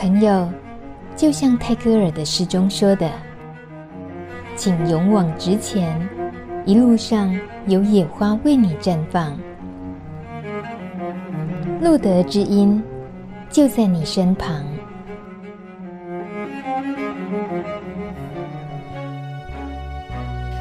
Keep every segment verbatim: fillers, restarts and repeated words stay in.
朋友，就像泰戈尔的诗中说的，请勇往直前，一路上有野花为你绽放。路德之音就在你身旁。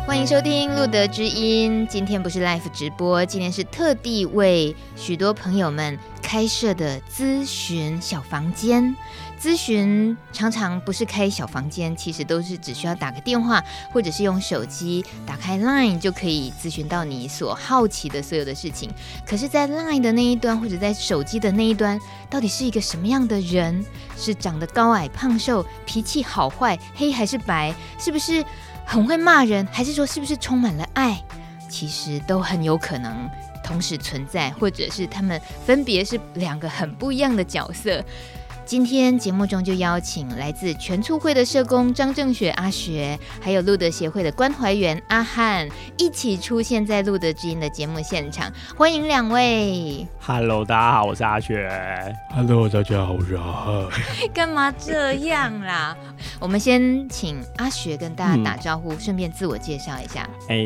欢迎收听路德之音，今天不是 live 直播，今天是特地为许多朋友们开设的咨询小房间。咨询常常不是开小房间，其实都是只需要打个电话，或者是用手机打开 LINE 就可以咨询到你所好奇的所有的事情。可是在 LINE 的那一端，或者在手机的那一端，到底是一个什么样的人？是长得高矮胖瘦，脾气好坏，黑还是白？是不是很会骂人？还是说是不是充满了爱？其实都很有可能同时存在，或者是他们分别是两个很不一样的角色。今天节目中就邀请来自全促会的社工张正学阿学，还有路德协会的关怀员阿汉，一起出现在路德之音的节目现场，欢迎两位。Hello， 大家好，我是阿学。Hello， 大家好，我是阿汉。干嘛这样啦？我们先请阿学跟大家打招呼，嗯、顺便自我介绍一下。哎，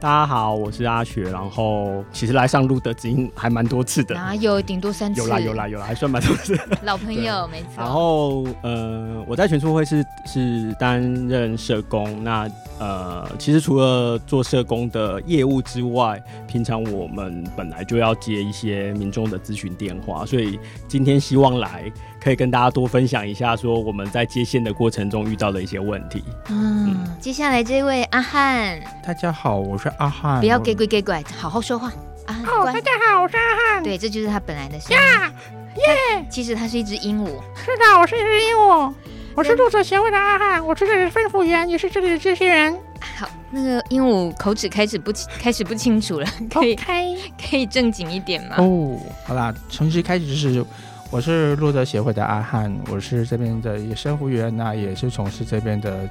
大家好，我是阿学。然后其实来上路德之音还蛮多次的，哪有顶多三次？有啦有啦有啦，还算蛮多次。老朋友。没错。然后呃，我在全促会是是担任社工。那呃，其实除了做社工的业务之外，平常我们本来就要接一些民众的咨询电话，所以今天希望来可以跟大家多分享一下，说我们在接线的过程中遇到的一些问题。嗯，嗯接下来这位阿汉，大家好，我是阿汉。不要给鬼给拐，好好说话。啊、哦，大家好，我是阿汉。对，这就是他本来的声音。Yeah!耶！其实它是一只鹦鹉。是的，我是一只鹦鹉。我是路德协会的阿汉，我是这里的分服员，也是这里的这些人。好，那个鹦鹉口齿开始不开始不清楚了，可以、okay. 可以正经一点吗？哦，好啦，从这开始是，我是路德协会的阿汉，我是这边的也分服员，那也是从事这边的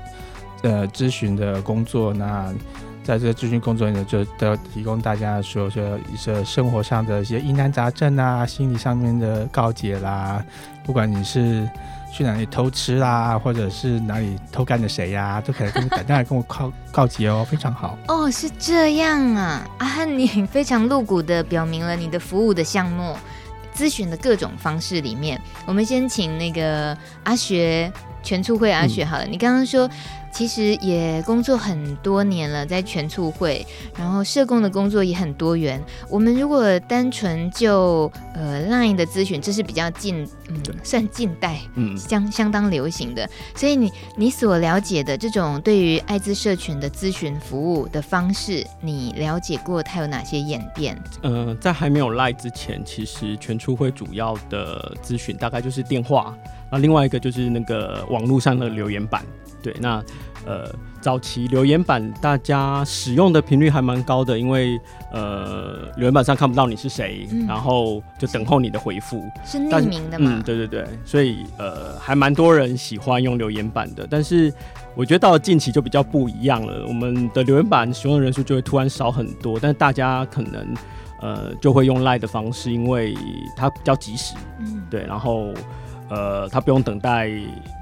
呃咨询的工作，那。在这个咨询工作呢，就都提供大家所有一些生活上的一些疑难杂症啊，心理上面的告解啦，不管你是去哪里偷吃啦，或者是哪里偷干的谁呀、啊，都可以跟打电话跟我告告解哦，非常好。哦，是这样啊，阿汉你非常露骨的表明了你的服务的项目，咨询的各种方式里面，我们先请那个阿学。全促会阿学好了，嗯、你刚刚说其实也工作很多年了，在全促会，然后社工的工作也很多元。我们如果单纯就呃 LINE 的咨询，这是比较近，嗯，算近代，嗯，相相当流行的。所以你你所了解的这种对于艾滋社群的咨询服务的方式，你了解过它有哪些演变？呃，在还没有 LINE 之前，其实全促会主要的咨询大概就是电话。那另外一个就是那个网络上的留言板，对，那呃早期留言板大家使用的频率还蛮高的，因为呃留言板上看不到你是谁，嗯、然后就等候你的回复，是匿名的嘛？嗯，对对对，所以呃还蛮多人喜欢用留言板的，但是我觉得到了近期就比较不一样了，我们的留言板使用的人数就会突然少很多，但是大家可能呃就会用 LINE 的方式，因为它比较及时，嗯，对，然后。呃，他不用等待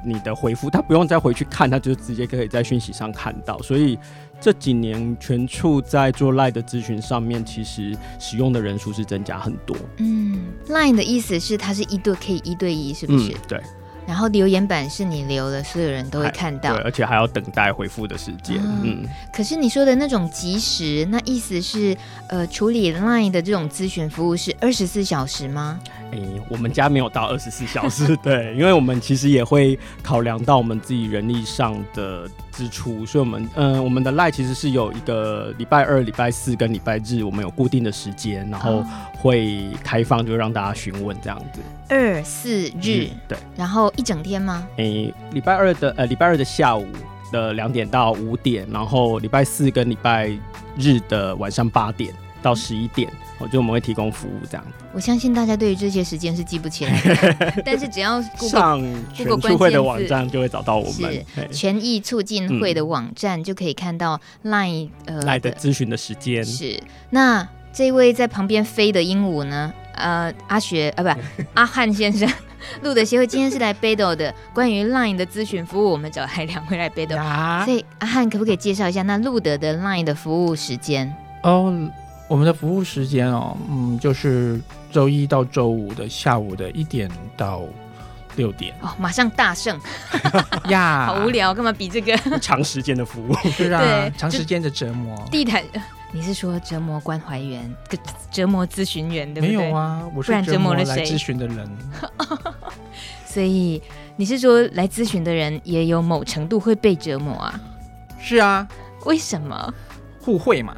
你的回复，他不用再回去看，他就直接可以在讯息上看到。所以这几年全促在做 LINE 的咨询上面，其实使用的人数是增加很多。嗯 ，LINE 的意思是它是一对可以一对一，是不是？嗯，对。然后留言板是你留了，所有人都会看到，对，而且还要等待回复的时间。嗯，嗯可是你说的那种即时，那意思是，呃，处理 LINE 的这种咨询服务是二十四小时吗？哎、欸，我们家没有到二十四小时，对，因为我们其实也会考量到我们自己人力上的支出，所以我们，嗯、呃，我们的 LINE 其实是有一个礼拜二、礼拜四跟礼拜日，我们有固定的时间，然后会开放，就让大家询问这样子。二四日、嗯，对，然后。一整天吗？诶，礼拜二的呃，礼拜二的下午的两点到五点，然后礼拜四跟礼拜日的晚上八点到十一点，我觉得我们会提供服务这样。我相信大家对于这些时间是记不起来的，但是只要 Google, 上全促会的网站就会找到我们。是权益促进会的网站就可以看到 LINE、嗯呃、LINE 的咨询的时间。是，那这位在旁边飞的鹦鹉呢？呃，阿学啊，不，阿汉先生。路德协会今天是来 battle 的，关于 LINE 的咨询服务，我们找来两位来 battle、啊、所以阿汉可不可以介绍一下那路德的 LINE 的服务时间？哦，我们的服务时间哦，嗯，就是周一到周五的下午的一点到六点哦，马上大胜呀！好无聊，干嘛比这个长时间的服务？是啊，对，长时间的折磨。地毯，你是说折磨关怀员、折磨咨询员，对不对？没有啊，我是折磨来咨询的人。所以你是说来咨询的人也有某程度会被折磨啊？是啊，为什么？互惠嘛。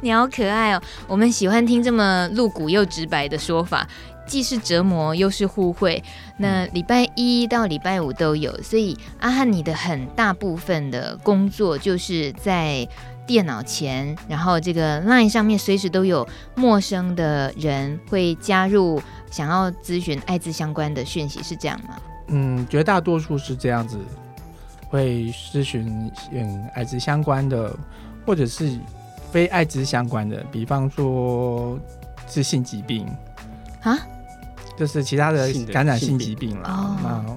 你好可爱哦！我们喜欢听这么露骨又直白的说法。既是折磨又是互惠，那礼拜一到礼拜五都有，所以阿汉你的很大部分的工作就是在电脑前，然后这个 LINE 上面随时都有陌生的人会加入想要咨询艾滋相关的讯息，是这样吗？嗯，绝大多数是这样子，会咨询嗯艾滋相关的，或者是非艾滋相关的，比方说是性疾病啊，就是其他的感染性疾病啦，病哦、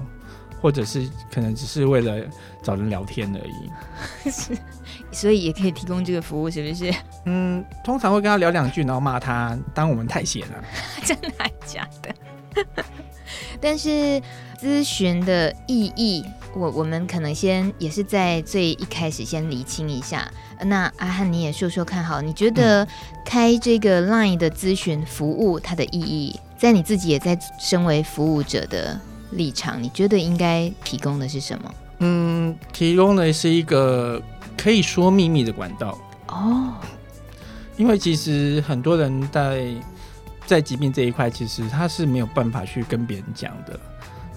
或者是可能只是为了找人聊天而已是，所以也可以提供这个服务，是不是？嗯，通常会跟他聊两句，然后骂他，当我们太闲了，真的还假的？但是咨询的意义，我我们可能先也是在最一开始先厘清一下。那阿汉你也说说看好，你觉得开这个 LINE 的咨询服务它的意义，在你自己也在身为服务者的立场，你觉得应该提供的是什么？嗯，提供的是一个可以说秘密的管道哦，因为其实很多人在在疾病这一块，其实他是没有办法去跟别人讲的，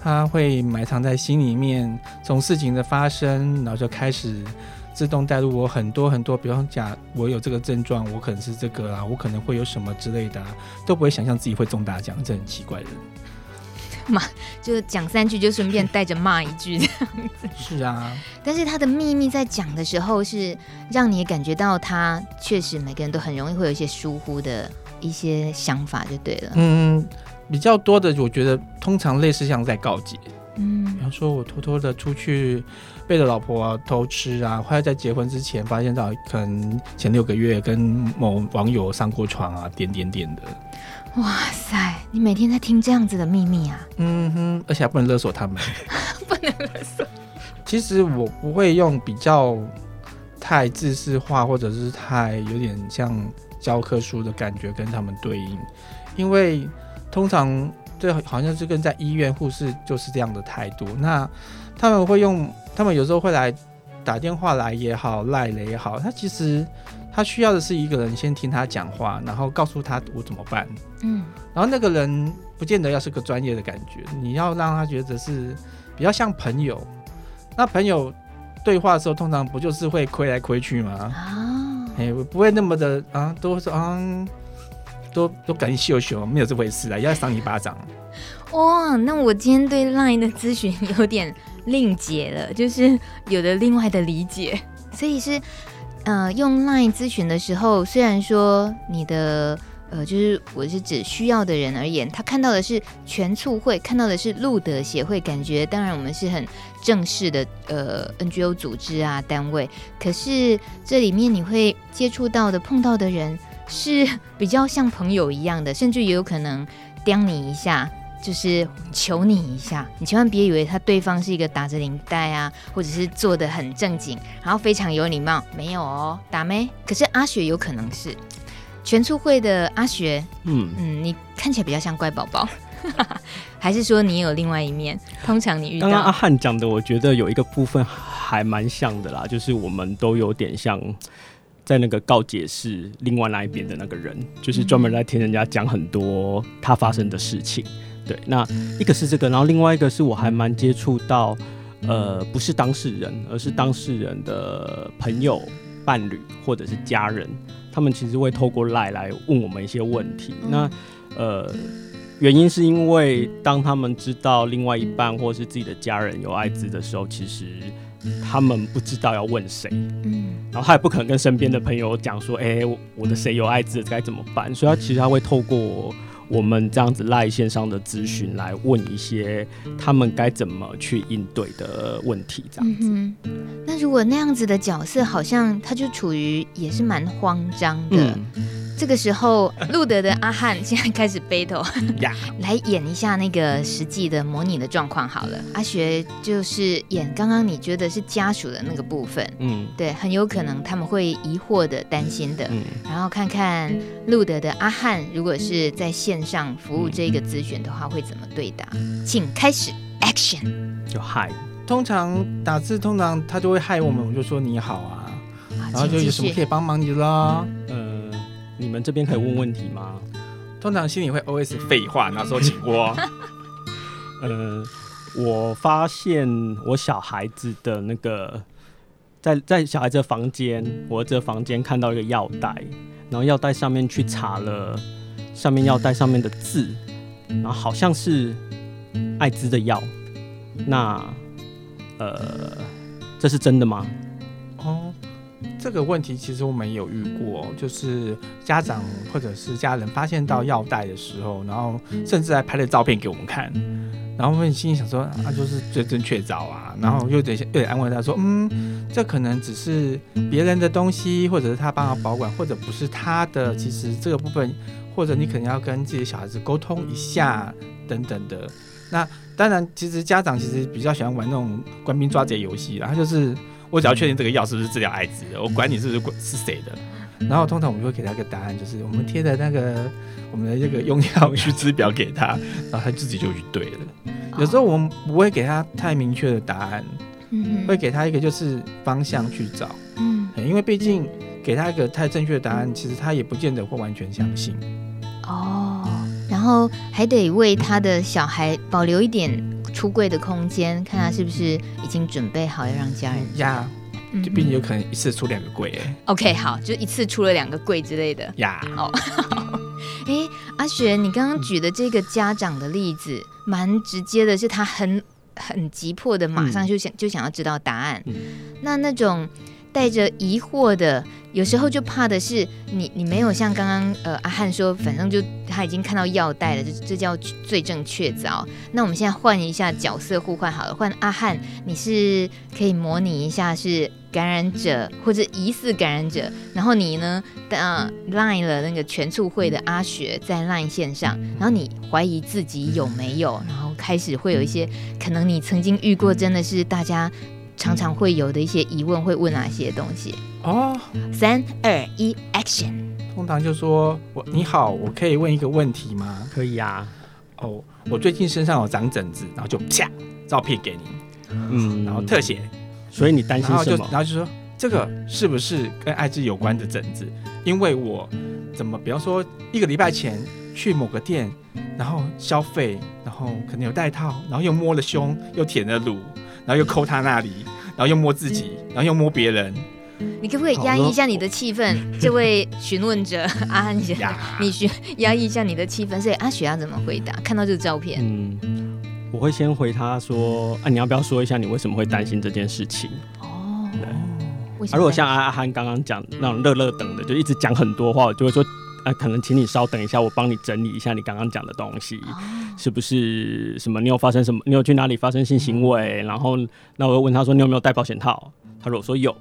他会埋藏在心里面，从事情的发生，然后就开始自动带入我很多很多，比方讲我有这个症状，我可能是这个啊，我可能会有什么之类的、啊，都不会想象自己会中大奖，这很奇怪的。骂就讲三句，就顺便带着骂一句这样子。是啊，但是他的秘密在讲的时候，是让你也感觉到他确实每个人都很容易会有一些疏忽的一些想法就对了。嗯，比较多的我觉得通常类似像在告解，嗯，比方说我偷偷的出去背着老婆、啊、偷吃啊，或者在结婚之前发现到可能前六个月跟某网友上过床啊，点点点的。哇塞，你每天在听这样子的秘密啊？嗯哼，而且还不能勒索他们不能勒索。其实我不会用比较太自私化，或者是太有点像教科书的感觉跟他们对应，因为通常这好像是跟在医院护士就是这样的态度。那他们会用，他们有时候会来打电话来也好，赖了也好，他其实他需要的是一个人先听他讲话，然后告诉他我怎么办。嗯，然后那个人不见得要是个专业的感觉，你要让他觉得是比较像朋友。那朋友对话的时候，通常不就是会亏来亏去吗？啊欸、不会那么的啊，都是啊，都都感觉羞羞，没有这回事啦，要赏你巴掌。哇，那我今天对 LINE 的咨询有点另解了，就是有了另外的理解。所以是，呃，用 LINE 咨询的时候，虽然说你的呃，就是我是指需要的人而言，他看到的是全促会，看到的是路德协会，感觉当然我们是很正式的呃 N G O 组织啊单位，可是这里面你会接触到的碰到的人是比较像朋友一样的，甚至也有可能刁你一下，就是求你一下，你千万别以为他对方是一个打着领带啊，或者是做得很正经，然后非常有礼貌，没有哦，打咩？可是阿雪有可能是。全促会的阿学，嗯嗯，你看起来比较像乖宝宝，还是说你有另外一面？通常你遇到刚刚阿汉讲的，我觉得有一个部分还蛮像的啦，就是我们都有点像在那个告解室另外那一边的那个人，就是专门来听人家讲很多他发生的事情。对，那一个是这个，然后另外一个是我还蛮接触到，呃，不是当事人，而是当事人的朋友、伴侣或者是家人。他们其实会透过 LINE 来问我们一些问题。那呃，原因是因为当他们知道另外一半或是自己的家人有艾滋的时候，其实他们不知道要问谁，然后他也不可能跟身边的朋友讲说，哎、欸，我的谁有艾滋该怎么办？所以他其实他会透过我们这样子LINE线上的咨询来问一些他们该怎么去应对的问题这样子、嗯、那如果那样子的角色好像他就处于也是蛮慌张的、嗯、这个时候路德的阿汉现在开始 battle、yeah. 来演一下那个实际的模拟的状况好了。阿学就是演刚刚你觉得是家属的那个部分、嗯、对，很有可能他们会疑惑的担心的、嗯、然后看看路德的阿汉如果是在线上服务这个咨询的话会怎么对答。请开始 action。 就嗨，通常打字通常他就会嗨我们，我就说你好啊，好，然后就有什么可以帮忙你啦、嗯、呃，你们这边可以问问题吗？通常心里会 O S 废话，然后说请我呃，我发现我小孩子的那个在, 在小孩子的房间，我儿子的房间看到一个药袋，然后药袋上面去查了上面药袋上面的字，然后好像是艾滋的药，那呃，这是真的吗？哦，这个问题其实我们有遇过，就是家长或者是家人发现到药袋的时候，然后甚至还拍了照片给我们看。然后我们心里想说啊，就是最正确照啊，然后又得又得安慰他说，嗯，这可能只是别人的东西，或者是他帮他保管，或者不是他的，其实这个部分，或者你可能要跟自己小孩子沟通一下等等的。那当然，其实家长其实比较喜欢玩那种官兵抓贼游戏啦，他就是我只要确定这个药是不是治疗艾滋的，我管你是不是是谁的。然后通常我们会给他一个答案，就是我们贴的那个我们的这个用药须知表给他，然后他自己就去对了。有时候我们不会给他太明确的答案、嗯、会给他一个就是方向去找、嗯、因为毕竟给他一个太正确的答案，其实他也不见得会完全相信哦。然后还得为他的小孩保留一点出柜的空间，看他是不是已经准备好要让家人知道、嗯，就毕竟有可能一次出两个柜、欸、OK 好，就一次出了两个柜之类的呀、yeah. 哦、欸、阿璇你刚刚举的这个家长的例子蛮直接的，是他很很急迫的马上就 想,、嗯、就想要知道答案、嗯、那那种带着疑惑的有时候就怕的是 你, 你没有像刚刚、呃、阿汉说反正就他已经看到药袋了， 这, 这叫罪证确凿。那我们现在换一下角色互换好了，换阿汉你是可以模拟一下是感染者或者疑似感染者，然后你呢、呃、LINE 了那个全促会的阿学在 LINE 线上，然后你怀疑自己有没有，然后开始会有一些可能你曾经遇过真的是大家常常会有的一些疑问，会问哪些东西哦？三二一 action。 通常就说我你好，我可以问一个问题吗？可以啊。哦，我最近身上有长疹子，然后就啪照片给你，嗯，然后特写。所以你担心什么？然后就说这个是不是跟艾滋有关的疹子？因为我怎么比方说一个礼拜前去某个店，然后消费，然后可能有戴套，然后又摸了胸，又舔了乳，然后又抠他那里，然后又摸自己，然后又摸别人。你可不可以压抑一下你的气氛？这位询问者阿汉姐，你压抑一下你的气氛。所以阿雪要怎么回答？看到这个照片，嗯，我会先回他说：“啊，你要不要说一下你为什么会担心这件事情？”哦，啊、如果像阿汉刚刚讲那种热热等的，就一直讲很多话，我就会说。啊、可能请你稍等一下，我帮你整理一下你刚刚讲的东西、哦，是不是什么？你有发生什么？你有去哪里发生性行为？然后，那我又问他说你有没有戴保险套？他如果说有，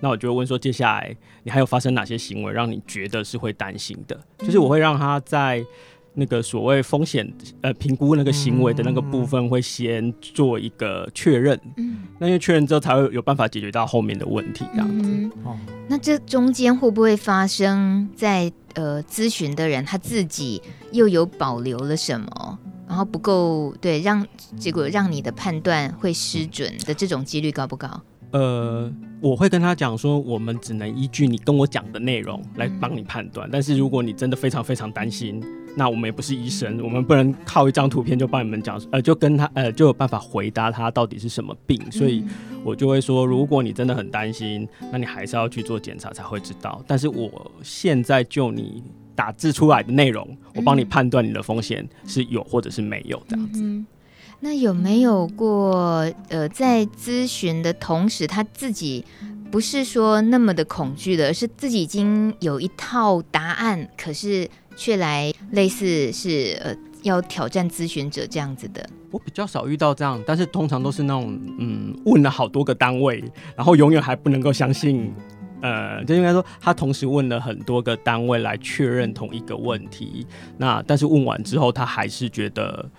那我就会问说接下来你还有发生哪些行为让你觉得是会担心的？就是我会让他在那个所谓风险呃评估那个行为的那个部分，会先做一个确认。嗯，那因为确认之后才会有办法解决到后面的问题，这样子。嗯哦、那这中间会不会发生在？呃，咨询的人他自己又有保留了什么，然后不够对，让结果让你的判断会失准的这种几率高不高？呃，我会跟他讲说，我们只能依据你跟我讲的内容来帮你判断、嗯，但是如果你真的非常非常担心，那我们也不是医生，我们不能靠一张图片就帮你们讲，呃，就跟他呃就有办法回答他到底是什么病，所以我就会说，如果你真的很担心，那你还是要去做检查才会知道。但是我现在就你打字出来的内容，我帮你判断你的风险是有或者是没有这样子。嗯嗯，那有没有过呃在咨询的同时，他自己？不是说那么的恐惧的，而是自己已经有一套答案，可是却来类似是呃要挑战咨询者这样子的？我比较少遇到这样，但是通常都是那种嗯问了好多个单位，然后永远还不能够相信，呃，就应该说他同时问了很多个单位来确认同一个问题。那但是问完之后，他还是觉得，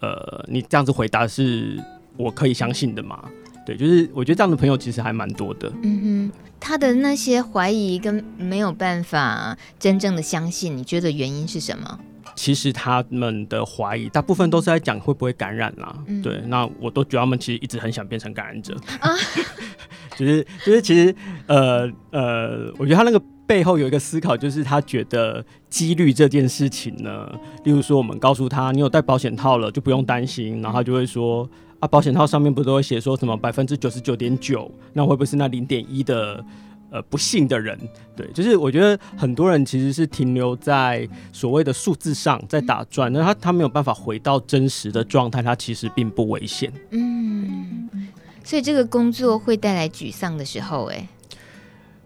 呃，你这样子回答是我可以相信的吗？对，就是我觉得这样的朋友其实还蛮多的。嗯哼，他的那些怀疑跟没有办法真正的相信，你觉得原因是什么？其实他们的怀疑大部分都是在讲会不会感染啦、啊嗯、对，那我都觉得他们其实一直很想变成感染者、啊、就是就是其实呃呃，我觉得他那个背后有一个思考，就是他觉得几率这件事情呢，例如说我们告诉他你有戴保险套了就不用担心，然后他就会说啊，保险套上面不都会写说什么 百分之九十九点九， 那会不会是那 零点一 的呃，不幸的人，对，就是我觉得很多人其实是停留在所谓的数字上，在打转，那、嗯、他他没有办法回到真实的状态，他其实并不危险。嗯，所以这个工作会带来沮丧的时候、欸，哎，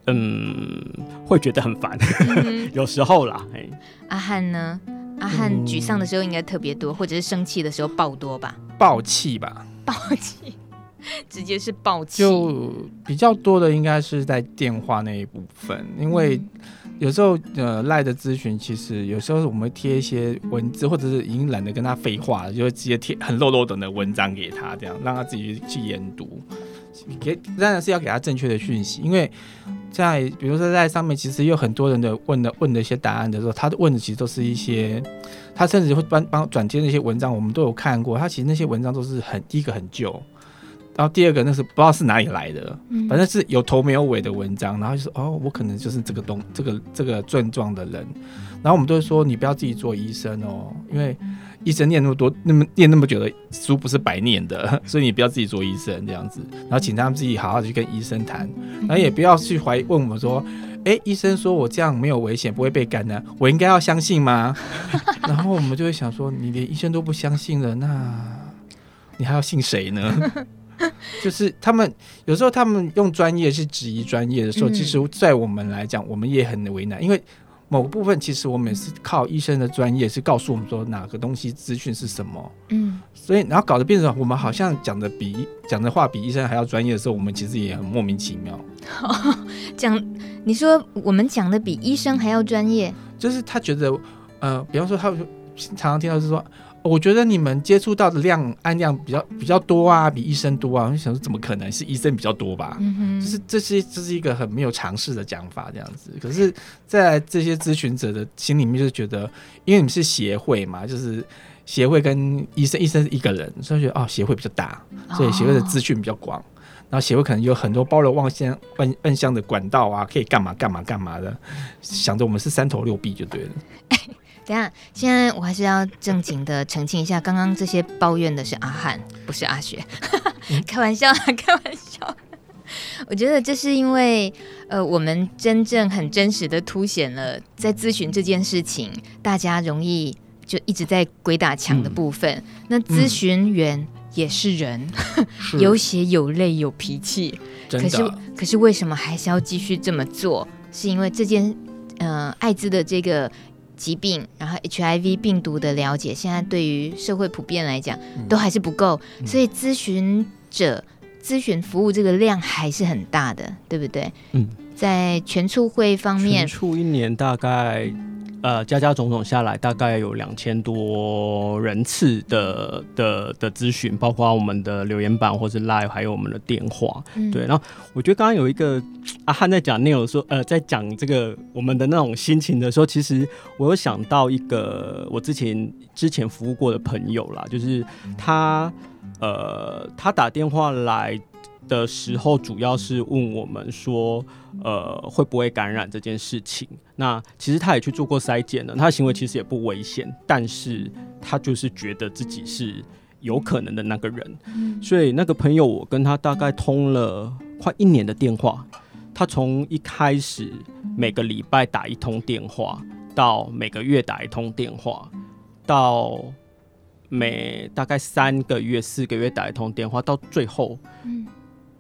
嗯，会觉得很烦，嗯、有时候啦。欸、阿翰呢？阿翰沮丧的时候应该特别多、嗯，或者是生气的时候爆多吧？爆气吧？爆气。直接是爆气，就比较多的应该是在电话那一部分，因为有时候呃赖的咨询，其实有时候我们会贴一些文字，或者是已经懒得跟他废话了，就会直接贴很漏漏等的文章给他，这样让他自己去研读，给当然是要给他正确的讯息，因为在比如说在上面，其实有很多人的问的问的一些答案的时候，他的问的其实都是一些，他甚至会帮帮转接那些文章，我们都有看过，他其实那些文章都是很第一个很旧。然后第二个那是不知道是哪里来的，反正是有头没有尾的文章，然后就说哦，我可能就是这个东这个这个症状的人，然后我们都会说你不要自己做医生哦，因为医生念那么多那么念那么久的书不是白念的，所以你不要自己做医生这样子，然后请他们自己好好去跟医生谈，然后也不要去怀疑问我们说，哎，医生说我这样没有危险，不会被感染，我应该要相信吗？然后我们就会想说，你连医生都不相信了，那你还要信谁呢？就是他们有时候他们用专业去质疑专业的时候，其实在我们来讲我们也很为难，因为某个部分其实我们是靠医生的专业是告诉我们说哪个东西资讯是什么，嗯，所以然后搞得变成我们好像讲的比讲的话比医生还要专业的时候，我们其实也很莫名其妙。讲你说我们讲的比医生还要专业，就是他觉得呃，比方说他常常听到是说我觉得你们接触到的量按量比 较, 比较多啊，比医生多啊，我想说怎么可能是医生比较多吧、嗯、就是这是这是一个很没有常识的讲法这样子。可是在这些咨询者的心里面就觉得，因为你们是协会嘛，就是协会跟医生医生是一个人，所以觉得哦协会比较大，所以协会的资讯比较广、哦、然后协会可能有很多包罗万象万象的管道啊，可以干嘛干嘛干嘛的，想着我们是三头六臂就对了。等一下，现在我还是要正经的澄清一下，刚刚这些抱怨的是阿翰，不是阿学。开玩笑啦，开玩笑。我觉得这是因为呃，我们真正很真实的凸显了在咨询这件事情大家容易就一直在鬼打墙的部分、嗯、那咨询员也是人、嗯、有血有泪有脾气，可是可是为什么还是要继续这么做，是因为这件呃艾滋的这个疾病，然后 H I V 病毒的了解现在对于社会普遍来讲都还是不够、嗯、所以咨询者咨询服务这个量还是很大的，对不对？嗯，在全促会方面，全促一年大概呃，加加种种下来大概有两千多人次的的的咨询，包括我们的留言板或是 LINE 还有我们的电话、嗯、对。然后我觉得刚刚有一个阿翰在讲内容说呃，在讲这个我们的那种心情的时候，其实我有想到一个我之前之前服务过的朋友啦，就是他呃，他打电话来的时候主要是问我们说呃，会不会感染这件事情。那其实他也去做过筛检了，他的行为其实也不危险，但是他就是觉得自己是有可能的那个人、嗯、所以那个朋友我跟他大概通了快一年的电话，他从一开始每个礼拜打一通电话，到每个月打一通电话，到每大概三个月四个月打一通电话，到最后、嗯，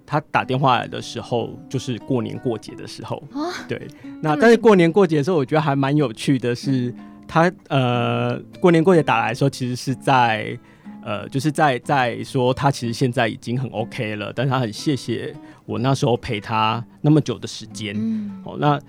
他打电话来的时候就是过年过节的时候、哦、对。那但是过年过节的时候我觉得还蛮有趣的是，他呃过年过节打来的时候，其实是在呃就是在在说他其实现在已经很 OK 了，但是他很谢谢我那时候陪他那么久的时间。嗯，哦，那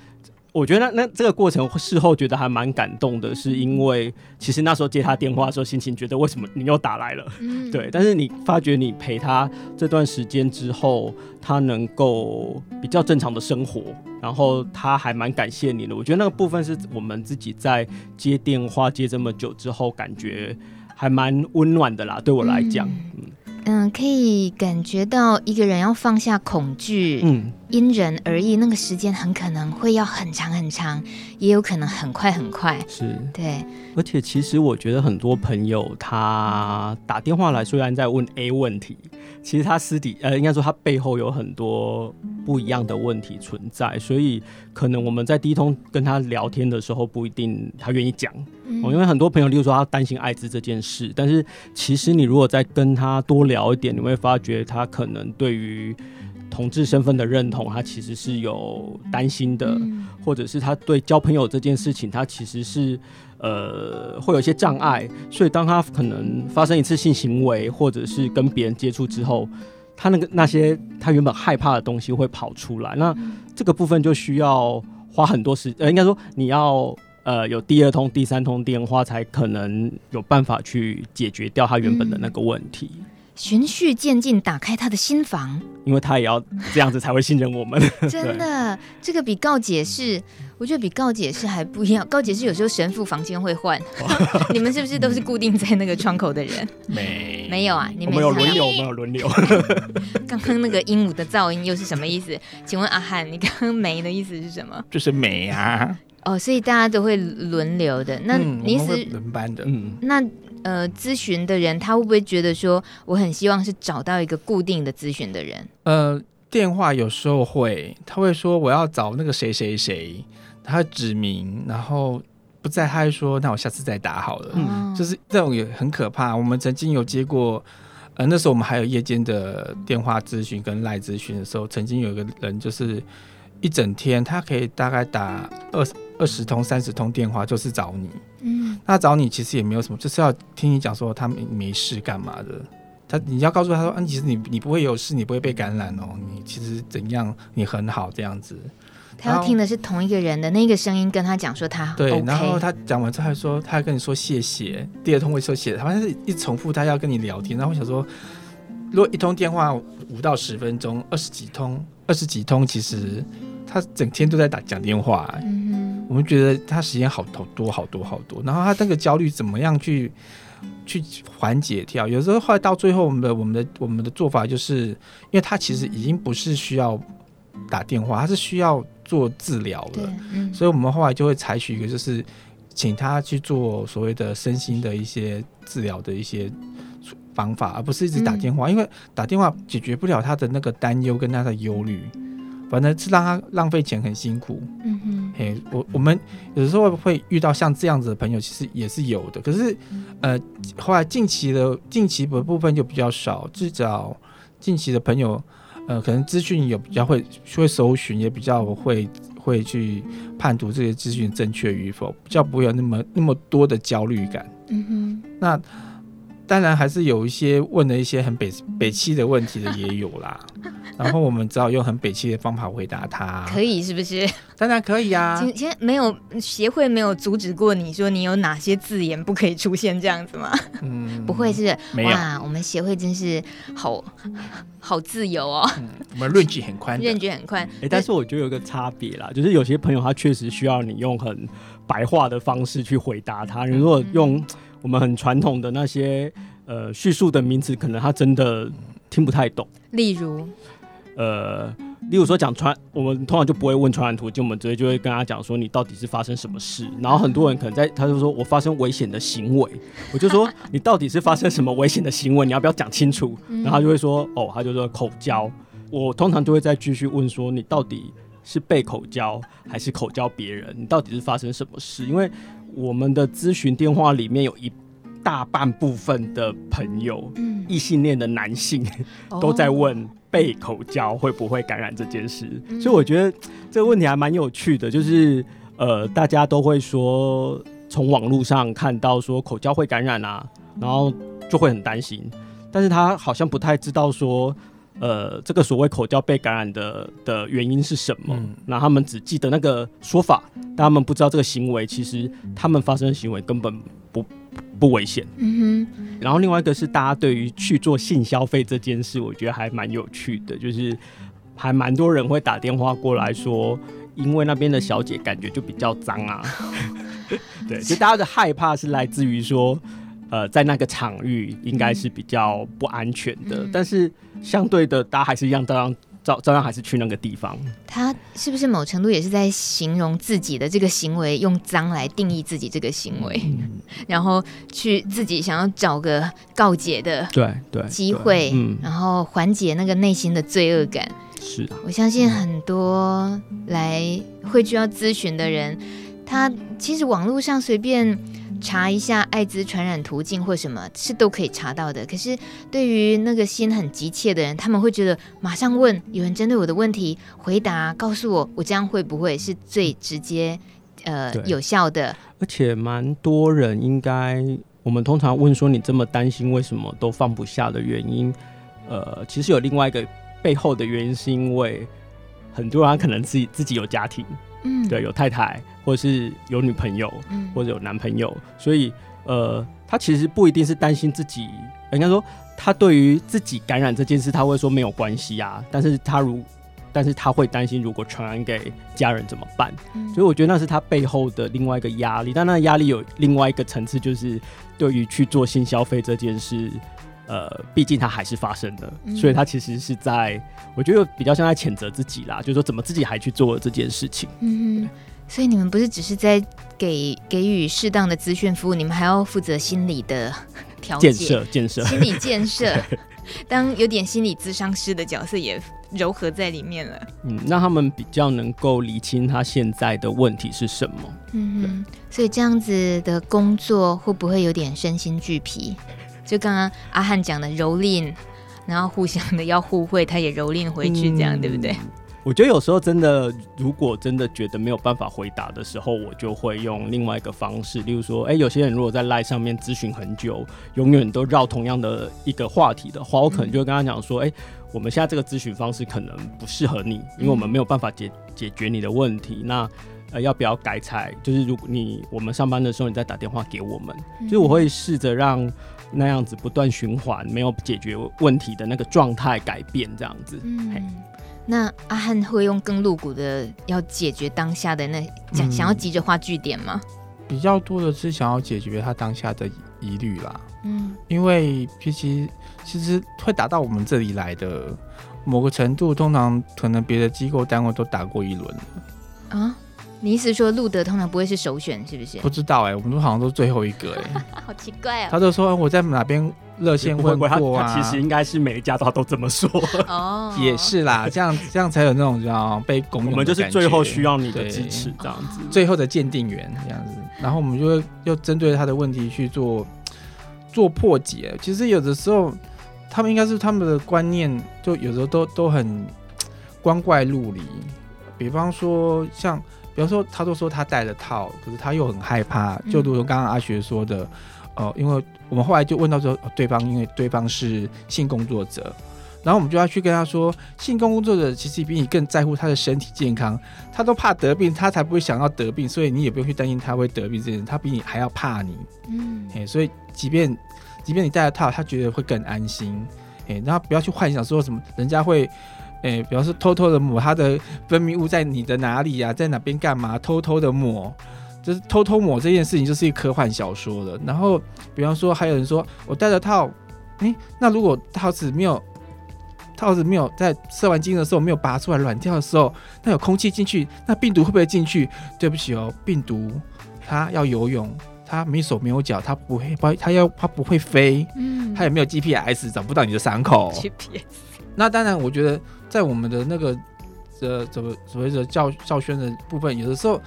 我觉得 那, 那这个过程事后觉得还蛮感动的，是因为其实那时候接他电话的时候心情觉得为什么你又打来了，嗯，对，但是你发觉你陪他这段时间之后，他能够比较正常的生活，然后他还蛮感谢你的。我觉得那个部分是我们自己在接电话接这么久之后感觉还蛮温暖的啦，对我来讲。嗯嗯嗯，可以感觉到一个人要放下恐惧，嗯，因人而异，那个时间很可能会要很长很长，也有可能很快很快。是，对。而且其实我觉得很多朋友他打电话来虽然在问 A 问题，其实他私底呃应该说他背后有很多不一样的问题存在，所以可能我们在第一通跟他聊天的时候不一定他愿意讲，嗯哦，因为很多朋友例如说他担心艾滋这件事，但是其实你如果再跟他多聊一点，你会发觉他可能对于同志身份的认同他其实是有担心的，嗯，或者是他对交朋友这件事情他其实是呃，会有一些障碍，所以当他可能发生一次性行为或者是跟别人接触之后，他那个那些他原本害怕的东西会跑出来，那这个部分就需要花很多时间，呃、应该说你要呃有第二通第三通电话才可能有办法去解决掉他原本的那个问题，嗯，循序渐进打开他的心房，因为他也要这样子才会信任我们。真的，这个比告解释，我觉得比告解释还不一样。告解释有时候神父房间会换，你们是不是都是固定在那个窗口的人？没，没有啊，你们有轮流，我们有轮流。刚刚那个鹦鹉的噪音又是什么意思？请问阿翰，你刚刚没的意思是什么？就是没啊。哦，所以大家都会轮流的。那你是，嗯，我们会轮班的。嗯，那。呃，咨询的人他会不会觉得说我很希望是找到一个固定的咨询的人？呃，电话有时候会，他会说我要找那个谁谁谁，他指名，然后不在，他会说那我下次再打好了。嗯，就是这种也很可怕。我们曾经有接过，呃，那时候我们还有夜间的电话咨询跟 LINE 咨询的时候，曾经有一个人就是一整天他可以大概打二十。二十通三十通电话就是找你，嗯，那找你其实也没有什么，就是要听你讲说他没事干嘛的，他你要告诉他说，啊，其实 你, 你不会有事，你不会被感染哦，你其实怎样，你很好这样子。他要听的是同一个人的那个声音跟他讲说他，对， OK， 然后他讲完之后还说他还跟你说谢谢，第二通会说谢谢，他是一重复他要跟你聊天，然后我想说，如果一通电话五到十分钟，二十几通，二十几通其实他整天都在打讲电话，欸，嗯，我们觉得他时间好多好多好多，然后他那个焦虑怎么样去去缓解掉？有时候后来到最后，我们的我们的我们的做法就是，因为他其实已经不是需要打电话，他是需要做治疗了，嗯，所以我们后来就会采取一个就是请他去做所谓的身心的一些治疗的一些方法，而不是一直打电话，嗯，因为打电话解决不了他的那个担忧跟他的忧虑。反正是让他浪费钱很辛苦，嗯哼，嘿，我我们有时候会遇到像这样子的朋友，其实也是有的。可是，呃，后来近期的近期的部分就比较少，至少近期的朋友，呃，可能资讯也比较会会搜寻，也比较会会去判读这些资讯正确与否，比较不会有那么那么多的焦虑感。嗯哼，那当然还是有一些问了一些很北北七的问题的也有啦。然后我们只好用很北七的方法回答他，可以是不是？当然可以啊。其实没有协会没有阻止过你说你有哪些字眼不可以出现这样子吗？嗯，不会是不是？没有。哇，我们协会真是好好自由哦。嗯，我们论据很宽，论据很宽。哎，但是我觉得有一个差别啦，就是有些朋友他确实需要你用很白话的方式去回答他。如果用我们很传统的那些呃叙述的名词，可能他真的听不太懂。例如。呃，例如说讲传，我们通常就不会问传染途径，我们直接就会跟他讲说你到底是发生什么事。然后很多人可能在，他就说我发生危险的行为，我就说你到底是发生什么危险的行为，你要不要讲清楚？然后他就会说哦，他就说口交。我通常就会再继续问说你到底是被口交还是口交别人？你到底是发生什么事？因为我们的咨询电话里面有一。大半部分的朋友，嗯，异性恋的男性都在问被口交会不会感染这件事，哦，所以我觉得这个问题还蛮有趣的，就是呃，大家都会说从网络上看到说口交会感染啊，然后就会很担心，但是他好像不太知道说呃，这个所谓口交被感染 的, 的原因是什么、嗯、那他们只记得那个说法，但他们不知道这个行为其实他们发生的行为根本 不, 不危险、嗯、然后另外一个是大家对于去做性消费这件事我觉得还蛮有趣的，就是还蛮多人会打电话过来说因为那边的小姐感觉就比较脏啊对，就大家的害怕是来自于说呃，在那个场域应该是比较不安全的、嗯、但是相对的大家还是一样照样照照样还是去那个地方。他是不是某程度也是在形容自己的这个行为，用脏来定义自己这个行为、嗯、然后去自己想要找个告解的机会、嗯、然后缓解那个内心的罪恶感。是啊，我相信很多来会需要咨询的人、嗯、他其实网络上随便查一下艾滋传染途径或什么是都可以查到的，可是对于那个心很急切的人，他们会觉得马上问有人针对我的问题回答告诉我我这样会不会是最直接、呃、有效的。而且蛮多人应该我们通常问说你这么担心为什么都放不下的原因、呃、其实有另外一个背后的原因是因为很多人可能自己, 自己有家庭，嗯、对，有太太或者是有女朋友、嗯、或者有男朋友，所以呃，他其实不一定是担心自己，应该说他对于自己感染这件事他会说没有关系啊，但是他如但是他会担心如果传染给家人怎么办、嗯、所以我觉得那是他背后的另外一个压力。但那压力有另外一个层次，就是对于去做性消费这件事呃，毕竟它还是发生的、嗯、所以它其实是在我觉得比较像在谴责自己啦，就是说怎么自己还去做这件事情。嗯，所以你们不是只是在 给, 给予适当的资讯服务，你们还要负责心理的调节建设, 建设心理建设当有点心理咨商师的角色也糅合在里面了。嗯，让他们比较能够理清他现在的问题是什么。嗯，所以这样子的工作会不会有点身心俱疲？就刚刚阿翰讲的蹂躏，然后互相的要互惠，他也蹂躏回去，这样、嗯、对不对？我觉得有时候真的，如果真的觉得没有办法回答的时候，我就会用另外一个方式，例如说，哎，有些人如果在 LINE 上面咨询很久，永远都绕同样的一个话题的话，我可能就会跟他讲说，哎、嗯，我们现在这个咨询方式可能不适合你，因为我们没有办法 解, 解决你的问题。那呃，要不要改采？就是如果你我们上班的时候，你再打电话给我们，嗯、就是我会试着让那样子不断循环，没有解决问题的那个状态改变，这样子。嗯，那阿翰会用更露骨的要解决当下的那、嗯、想要急着画句点吗？比较多的是想要解决他当下的疑虑啦。嗯，因为其实其实会打到我们这里来的某个程度，通常可能别的机构单位都打过一轮了啊。你意思说路德通常不会是首选，是不是？不知道哎、欸，我们都好像都是最后一个哎、欸，好奇怪哦。他就说我在哪边热线问过啊，他其实应该是每一家他都这么说哦，也是啦，这样这样才有那种叫被公用的感觉。我们就是最后需要你的支持，这样子，最后的鉴定员这样子，然后我们就又针对他的问题去做做破解。其实有的时候他们应该是他们的观念，就有时候都都很光怪陆离，比方说像。有时候他都说他戴了套，可是他又很害怕，就如刚刚阿学说的、呃、因为我们后来就问到说、哦、对方因为对方是性工作者，然后我们就要去跟他说性工作者其实比你更在乎他的身体健康，他都怕得病，他才不会想要得病，所以你也不用去担心他会得病这件事，他比你还要怕你、嗯欸、所以即便即便你戴了套他觉得会更安心、欸、然后不要去幻想说什么人家会欸、比方说偷偷的抹他的分泌物在你的哪里啊，在哪边干嘛，偷偷的抹，就是偷偷抹这件事情就是一科幻小说了。然后比方说还有人说我戴了套、欸、那如果套子没有套子没有在射完精的时候没有拔出来软掉的时候，那有空气进去，那病毒会不会进去？对不起哦，病毒它要游泳，它没手没有脚，它不会它要它不会飞，它也没有 G P S 找不到你的伤口 G P S。 那当然我觉得在我们的那个呃，怎么所谓的教教宣的部分，有的时候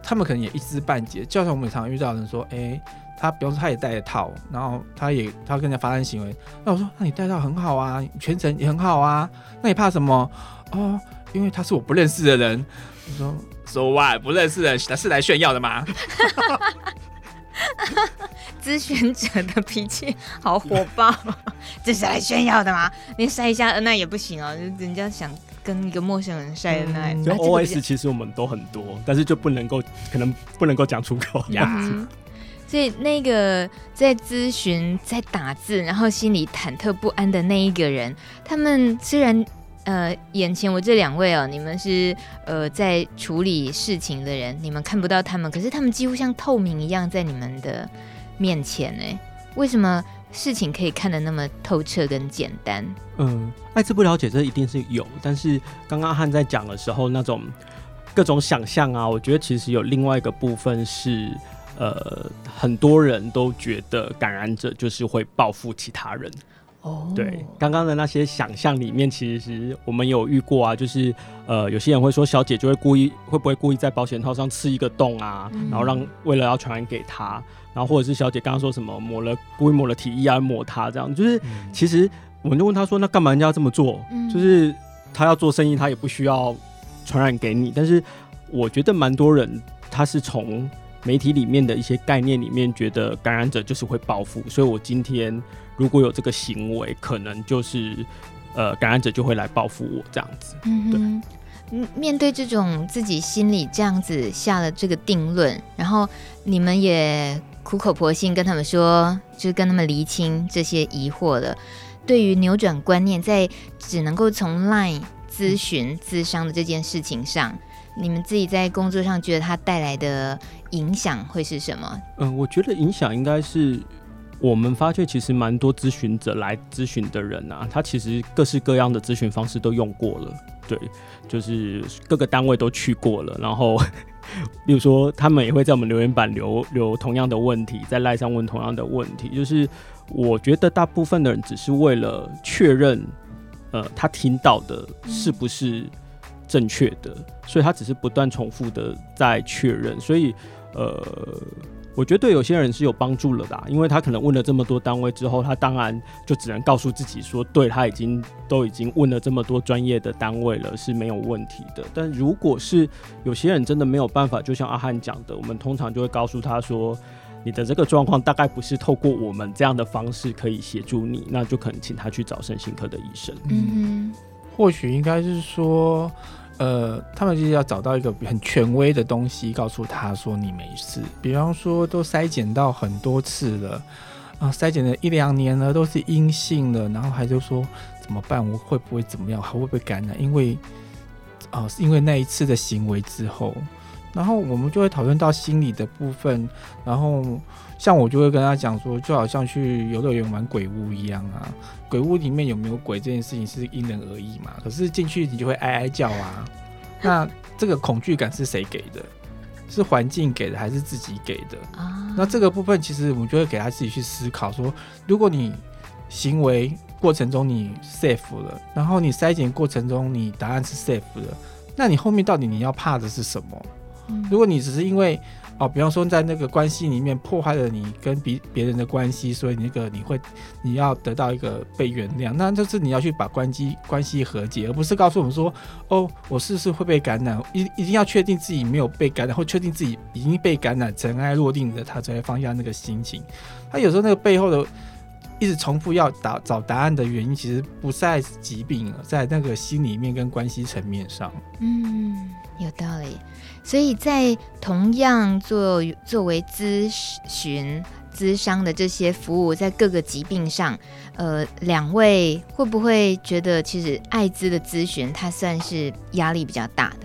他们可能也一知半解。就像我们常遇到人说，哎、欸，他比方说他也戴了套，然后他也他跟人家发生行为，那我说，那你戴套很好啊，全程也很好啊，那你怕什么？哦，因为他是我不认识的人。我说，So what？ 不认识的人是来炫耀的吗？咨询者的脾气好火爆，这是来炫耀的吗？连晒一下恩爱也不行哦，人家想跟一个陌生人晒恩爱。就 O S 其实我们都很多，但是就不能够，可能不能够讲出口呀。嗯，所以那个在咨询、在打字，然后心里忐忑不安的那一个人，他们虽然。呃，眼前我这两位哦，你们是呃在处理事情的人，你们看不到他们，可是他们几乎像透明一样在你们的面前哎。为什么事情可以看得那么透彻跟简单？嗯，艾滋不了解这一定是有，但是刚刚阿翰在讲的时候，那种各种想象啊，我觉得其实有另外一个部分是，呃，很多人都觉得感染者就是会报复其他人。对，刚刚的那些想象里面，其实我们有遇过啊，就是呃，有些人会说小姐就会故意，会不会故意在保险套上刺一个洞啊，嗯、然后让为了要传染给她，然后或者是小姐刚刚说什么抹了故意抹了体液啊，抹她这样，就是、嗯、其实我们就问她说，那干嘛人家要这么做？嗯、就是她要做生意，她也不需要传染给你。但是我觉得蛮多人她是从媒体里面的一些概念里面觉得感染者就是会报复，所以我今天如果有这个行为，可能就是呃感染者就会来报复我这样子。嗯哼，面对这种自己心里这样子下了这个定论，然后你们也苦口婆心跟他们说，就是跟他们厘清这些疑惑了。对于扭转观念，在只能够从 LINE 咨询咨商的这件事情上，你们自己在工作上觉得它带来的影响会是什么？嗯，我觉得影响应该是我们发觉，其实蛮多咨询者来咨询的人啊，他其实各式各样的咨询方式都用过了，对，就是各个单位都去过了，然后例如说他们也会在我们留言板 留, 留同样的问题，在 LINE 上问同样的问题，就是我觉得大部分的人只是为了确认呃，他听到的是不是、嗯正确的，所以他只是不断重复的在确认，所以呃，我觉得对有些人是有帮助了啦，因为他可能问了这么多单位之后，他当然就只能告诉自己说，对，他已经都已经问了这么多专业的单位了，是没有问题的。但如果是有些人真的没有办法，就像阿翰讲的，我们通常就会告诉他说，你的这个状况大概不是透过我们这样的方式可以协助你，那就可能请他去找身心科的医生。嗯，或许应该是说，呃，他们就是要找到一个很权威的东西，告诉他说你没事。比方说，都筛检到很多次了，啊，筛检了一两年了，都是阴性了，然后还就说怎么办？我会不会怎么样？还会不会感染？因为，啊，因为那一次的行为之后，然后我们就会讨论到心理的部分，然后像我就会跟他讲说，就好像去游乐园玩鬼屋一样啊，鬼屋里面有没有鬼这件事情是因人而异嘛，可是进去你就会哀哀叫啊，那这个恐惧感是谁给的？是环境给的还是自己给的？那这个部分其实我们就会给他自己去思考说，如果你行为过程中你 safe 了，然后你筛检过程中你答案是 safe 的，那你后面到底你要怕的是什么？如果你只是因为哦，比方说在那个关系里面破坏了你跟别人的关系，所以那个你会你要得到一个被原谅，那就是你要去把关系关系和解，而不是告诉我们说哦，我是不是会被感染，一一定要确定自己没有被感染，或确定自己已经被感染，尘埃落定的他才会放下那个心情。他有时候那个背后的一直重复要打找答案的原因，其实不在疾病，在那个心里面跟关系层面上。嗯，有道理。所以在同样 作, 作为咨询咨商的这些服务，在各个疾病上，呃，两位会不会觉得其实艾滋的咨询它算是压力比较大的？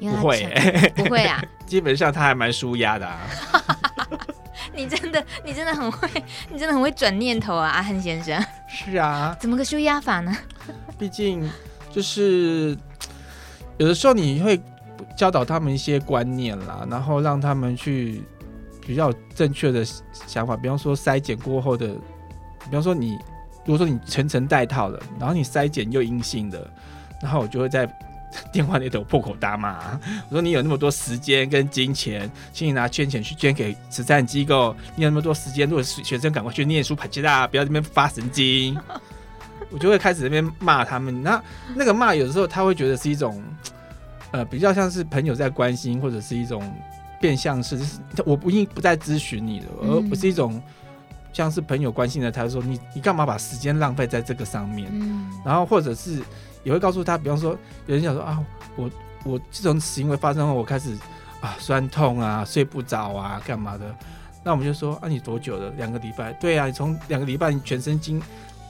因为不会、欸、不会啊，基本上它还蛮舒压的啊。你真的，你真的很会，你真的很会转念头啊，阿翰先生。是啊。怎么个舒压法呢？毕竟就是有的时候你会教导他们一些观念啦，然后让他们去比较正确的想法。比方说筛检过后的，比方说你如果说你全程戴套了，然后你筛检又阴性的，然后我就会在电话那头破口大骂，我说你有那么多时间跟金钱，请你拿捐钱去捐给慈善机构，你有那么多时间，如果学生赶快去念书，啪叽啦，不要在那边发神经。我就会开始在那边骂他们，那那个骂有的时候他会觉得是一种呃比较像是朋友在关心，或者是一种变相是我不不再咨询你了，而不是一种像是朋友关心的，他说你你干嘛把时间浪费在这个上面、嗯、然后或者是也会告诉他，比方说有人想说啊，我我这种行为发生后我开始啊酸痛啊睡不着啊干嘛的，那我们就说啊你多久了？两个礼拜。对啊，你从两个礼拜你全身紧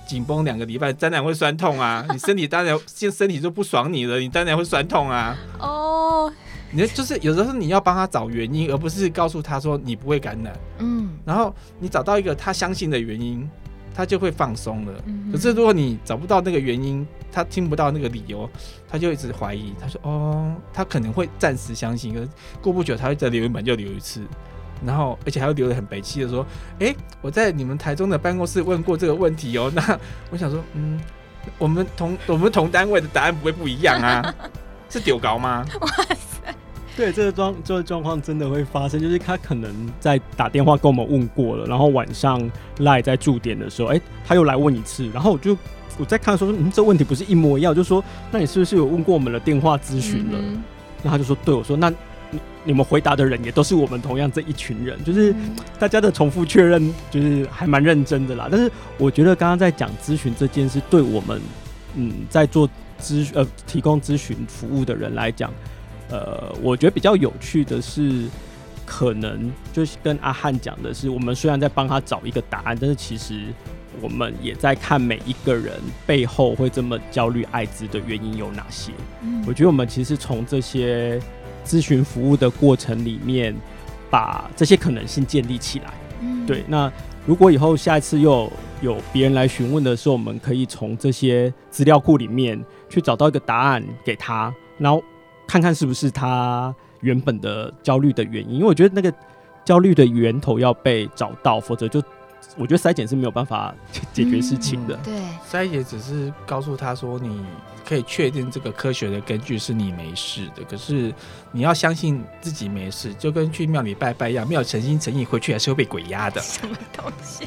紧绷两个礼拜，当然会酸痛啊，你身体当然现身体就不爽你了，你当然会酸痛啊。哦，你就是有时候你要帮他找原因，而不是告诉他说你不会感染。嗯，然后你找到一个他相信的原因，他就会放松了、嗯、可是如果你找不到那个原因，他听不到那个理由，他就一直怀疑，他说哦，他可能会暂时相信，可是过不久他会再留一门就留一次，然后而且还会留得很北气的说，哎，我在你们台中的办公室问过这个问题哦，那我想说嗯，我们同我们同单位的答案不会不一样啊是丢稿吗？哇塞，对，这个状这个状况真的会发生，就是他可能在打电话跟我们问过了，然后晚上 LINE 在驻点的时候，哎，他又来问一次，然后我就我在看的时候，嗯，这问题不是一模一样，我就说，那你是不是有问过我们的电话咨询了？嗯嗯，然后他就说，对，我说那你你们回答的人也都是我们同样这一群人，就是大家的重复确认，就是还蛮认真的啦。但是我觉得刚刚在讲咨询这件事，对我们嗯在做咨呃提供咨询服务的人来讲。呃，我觉得比较有趣的是，可能就是跟阿翰讲的是，我们虽然在帮他找一个答案，但是其实我们也在看每一个人背后会这么焦虑艾滋的原因有哪些。嗯、我觉得我们其实从这些咨询服务的过程里面，把这些可能性建立起来。嗯、对，那如果以后下一次又有别人来询问的时候，我们可以从这些资料库里面去找到一个答案给他，然后。看看是不是他原本的焦虑的原因，因为我觉得那个焦虑的源头要被找到，否则就我觉得筛检是没有办法解决事情的。嗯嗯、对，筛检只是告诉他说你可以确定这个科学的根据是你没事的，可是你要相信自己没事，就跟去庙里拜拜一样，没有诚心诚意回去还是会被鬼压的。什么东西？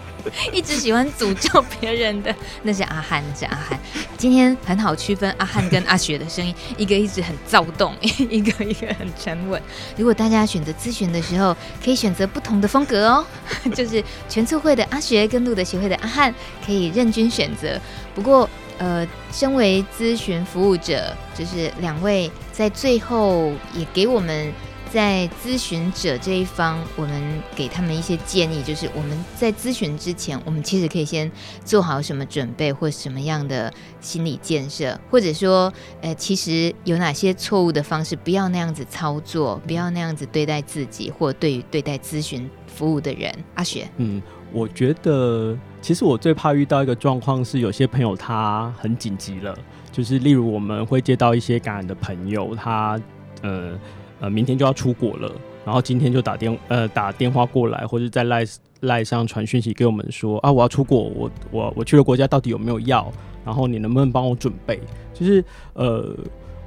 一直喜欢诅咒别人的那是阿翰，那是阿翰。今天很好区分阿翰跟阿雪的声音，一个一直很躁动，一个一个很沉稳。如果大家选择咨询的时候，可以选择不同的风格哦，就是全促会的阿雪跟路德协会的阿翰可以任君选择。不过，呃，身为咨询服务者，就是两位在最后也给我们。在咨询者这一方，我们给他们一些建议，就是我们在咨询之前，我们其实可以先做好什么准备，或什么样的心理建设，或者说、呃、其实有哪些错误的方式，不要那样子操作，不要那样子对待自己，或对于对待咨询服务的人。阿雪，嗯，我觉得其实我最怕遇到一个状况是，有些朋友他很紧急了，就是例如我们会接到一些感染的朋友，他呃呃，明天就要出国了，然后今天就打电呃打电话过来，或者在 LINE, LINE 上传讯息给我们说啊，我要出国，我我我去的国家到底有没有药？然后你能不能帮我准备？就是呃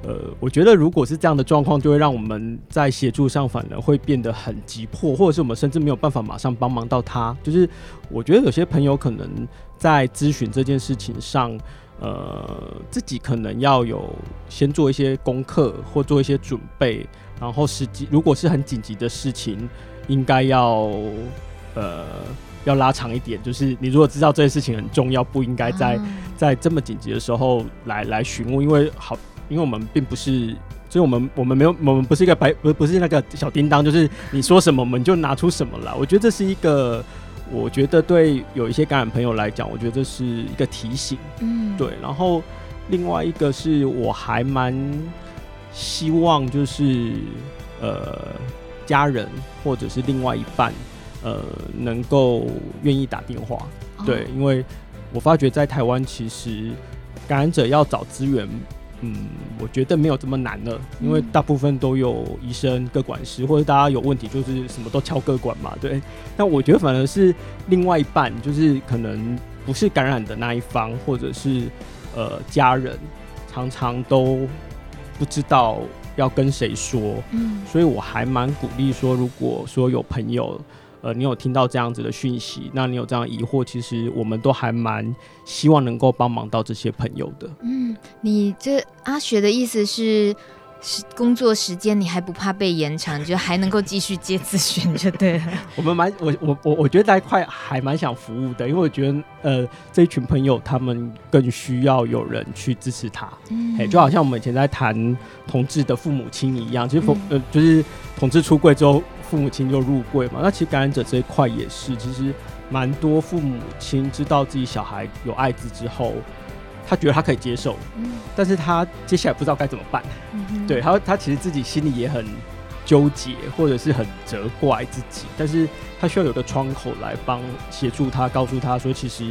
呃，我觉得如果是这样的状况，就会让我们在协助上反而会变得很急迫，或者是我们甚至没有办法马上帮忙到他。就是我觉得有些朋友可能在咨询这件事情上。呃，自己可能要有先做一些功课或做一些准备，然后实际如果是很紧急的事情，应该要呃要拉长一点。就是你如果知道这件事情很重要，不应该在、嗯、在这么紧急的时候来来询问，因为好，因为我们并不是，所以我们我们没有我们不是一个白不不是那个小叮当，就是你说什么我们就拿出什么来。我觉得这是一个。我觉得对有一些感染朋友来讲，我觉得这是一个提醒，嗯，对。然后另外一个是我还蛮希望就是呃家人或者是另外一半呃能够愿意打电话、哦，对，因为我发觉在台湾其实感染者要找资源。嗯，我觉得没有这么难了，因为大部分都有医生、个管师，或者大家有问题就是什么都敲个管嘛，对。那我觉得反而是另外一半，就是可能不是感染的那一方，或者是呃家人，常常都不知道要跟谁说。嗯，所以我还蛮鼓励说，如果说有朋友。呃，你有听到这样子的讯息，那你有这样的疑惑，其实我们都还蛮希望能够帮忙到这些朋友的。嗯，你这阿学的意思是，工作时间你还不怕被延长，就还能够继续接咨询就对了。我们蛮我我我我觉得大家快还蛮想服务的，因为我觉得呃这一群朋友他们更需要有人去支持他，嗯，就好像我们以前在谈同志的父母亲一样，就是、嗯呃、就是同志出柜之后父母亲就入柜嘛，那其实感染者这一块也是，其实蛮多父母亲知道自己小孩有艾滋之后，他觉得他可以接受，嗯，但是他接下来不知道该怎么办，嗯，对， 他, 他其实自己心里也很纠结，或者是很责怪自己，但是他需要有个窗口来帮协助他，告诉他说其实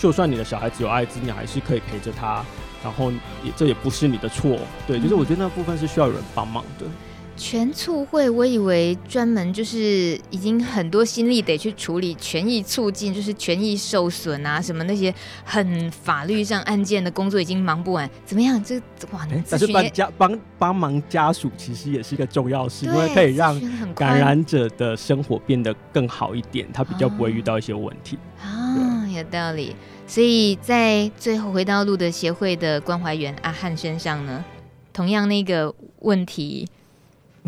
就算你的小孩子有艾滋，你还是可以陪着他，然后也这也不是你的错，对，就是我觉得那部分是需要有人帮忙的。全促会我以为专门就是已经很多心力得去处理权益促进，就是权益受损啊什么那些很法律上案件的工作已经忙不完，怎么样这哇你咨询也帮帮忙家属其实也是一个重要事，因为可以让感染者的生活变得更好一点，他比较不会遇到一些问题啊，有道理。所以在最后回到路德协会的关怀员阿汉身上呢，同样那个问题，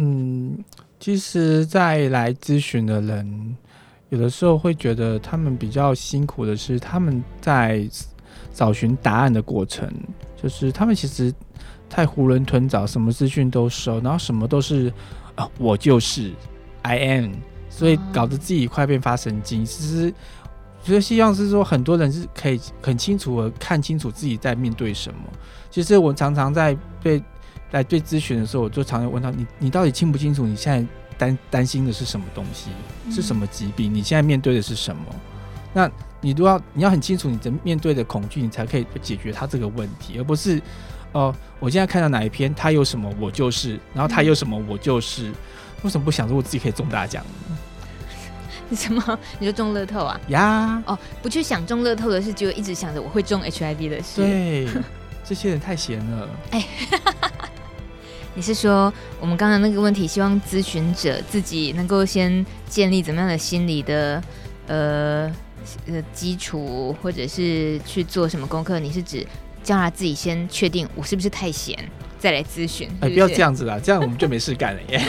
嗯，其实在来咨询的人有的时候会觉得他们比较辛苦的是他们在找寻答案的过程，就是他们其实太囫囵吞枣，什么资讯都收，然后什么都是、啊、我就是 I am， 所以搞得自己快变发神经。其实觉得希望是说很多人是可以很清楚的看清楚自己在面对什么。其实我常常在被来对咨询的时候，我就常常问他 你, 你到底清不清楚你现在 担, 担心的是什么东西，是什么疾病，你现在面对的是什么，那你都要你要很清楚你面对的恐惧，你才可以解决他这个问题，而不是、呃、我现在看到哪一篇他有什么我就是，然后他有什么我就是，为什么不想说我自己可以中大奖呢？你什么？你就中乐透啊呀、yeah. 哦，不去想中乐透的事，就一直想着我会中 H I V 的事，对这些人太闲了哎你是说我们刚才那个问题，希望咨询者自己能够先建立怎么样的心理的呃基础，或者是去做什么功课？你是指叫他自己先确定我是不是太闲，再来咨询？哎、欸，不要这样子啦，这样我们就没事干了耶。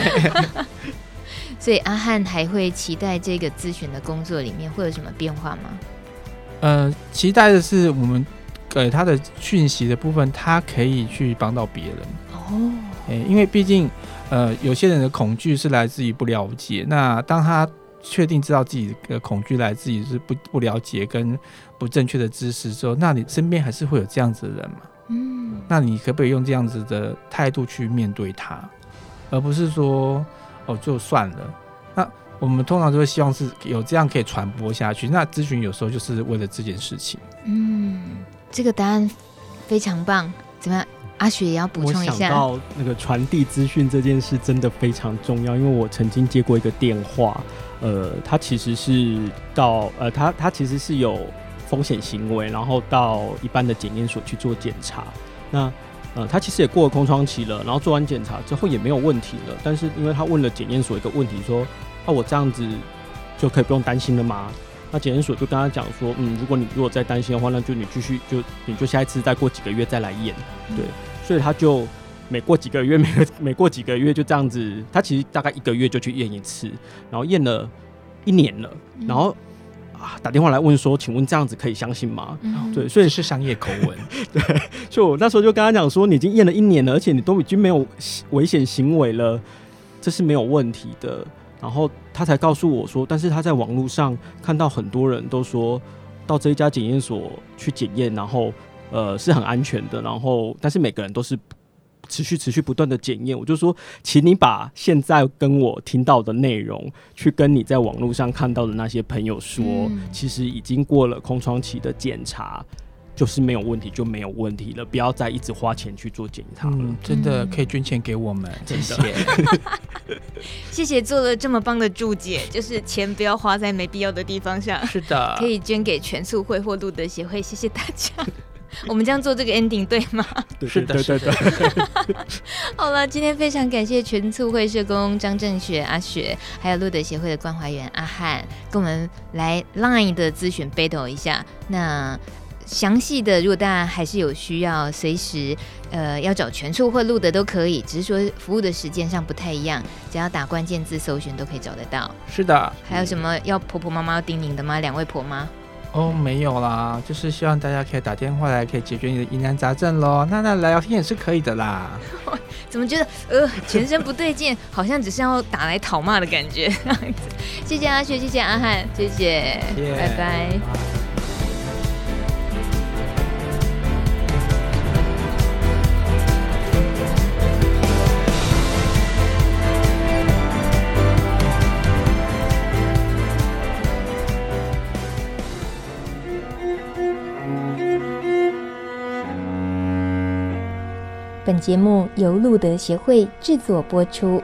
所以阿汉还会期待这个咨询的工作里面会有什么变化吗？呃，期待的是我们给他的讯息的部分，他可以去帮到别人哦。因为毕竟、呃、有些人的恐惧是来自于不了解，那当他确定知道自己的恐惧来自于是 不, 不了解跟不正确的知识之后，那你身边还是会有这样子的人嘛、嗯、那你可不可以用这样子的态度去面对他，而不是说哦就算了。那我们通常就会希望是有这样可以传播下去，那咨询有时候就是为了这件事情。嗯，这个答案非常棒。怎么样，阿雪也要补充一下？我想到那个传递资讯这件事真的非常重要，因为我曾经接过一个电话，呃，他其实是到呃，他他其实是有风险行为，然后到一般的检验所去做检查。那呃，他其实也过了空窗期了，然后做完检查之后也没有问题了，但是因为他问了检验所一个问题说，啊，我这样子就可以不用担心了吗？那检验所就跟他讲说，嗯，如果你如果再担心的话，那就你继续就你就下一次再过几个月再来验，对。所以他就每过几个月每个每过几个月就这样子，他其实大概一个月就去验一次，然后验了一年了，然后、啊、打电话来问说，请问这样子可以相信吗？嗯、对，所以是商业口吻。对，所以我那时候就跟他讲说，你已经验了一年了，而且你都已经没有危险行为了，这是没有问题的。然后他才告诉我说，但是他在网络上看到很多人都说到这一家检验所去检验，然后呃是很安全的，然后但是每个人都是持续持续不断的检验。我就说，请你把现在跟我听到的内容去跟你在网络上看到的那些朋友说、嗯、其实已经过了空窗期的检查就是没有问题，就没有问题了，不要再一直花钱去做检查了、嗯、真的可以捐钱给我们、嗯、真的谢谢做了这么棒的注解，就是钱不要花在没必要的地方上。是的，可以捐给全促会或路德协会，谢谢大家我们这样做这个 ending 对吗？对对对对对好了，今天非常感谢全促会社工张正学阿雪，还有路德协会的关怀员阿汉，跟我们来 LINE 的咨询 battle 一下。那详细的如果大家还是有需要，随时呃要找全处或录的都可以，只是说服务的时间上不太一样，只要打关键字搜寻都可以找得到。是的。还有什么要婆婆妈妈要叮咛的吗？两位婆妈？哦，没有啦，就是希望大家可以打电话来，可以解决你的疑难杂症咯。那那来聊天也是可以的啦。怎么觉得呃全身不对劲，好像只是要打来讨骂的感觉。谢谢阿学，谢谢阿翰，谢谢，yeah, 拜拜。Bye. 本节目由路德协会制作播出。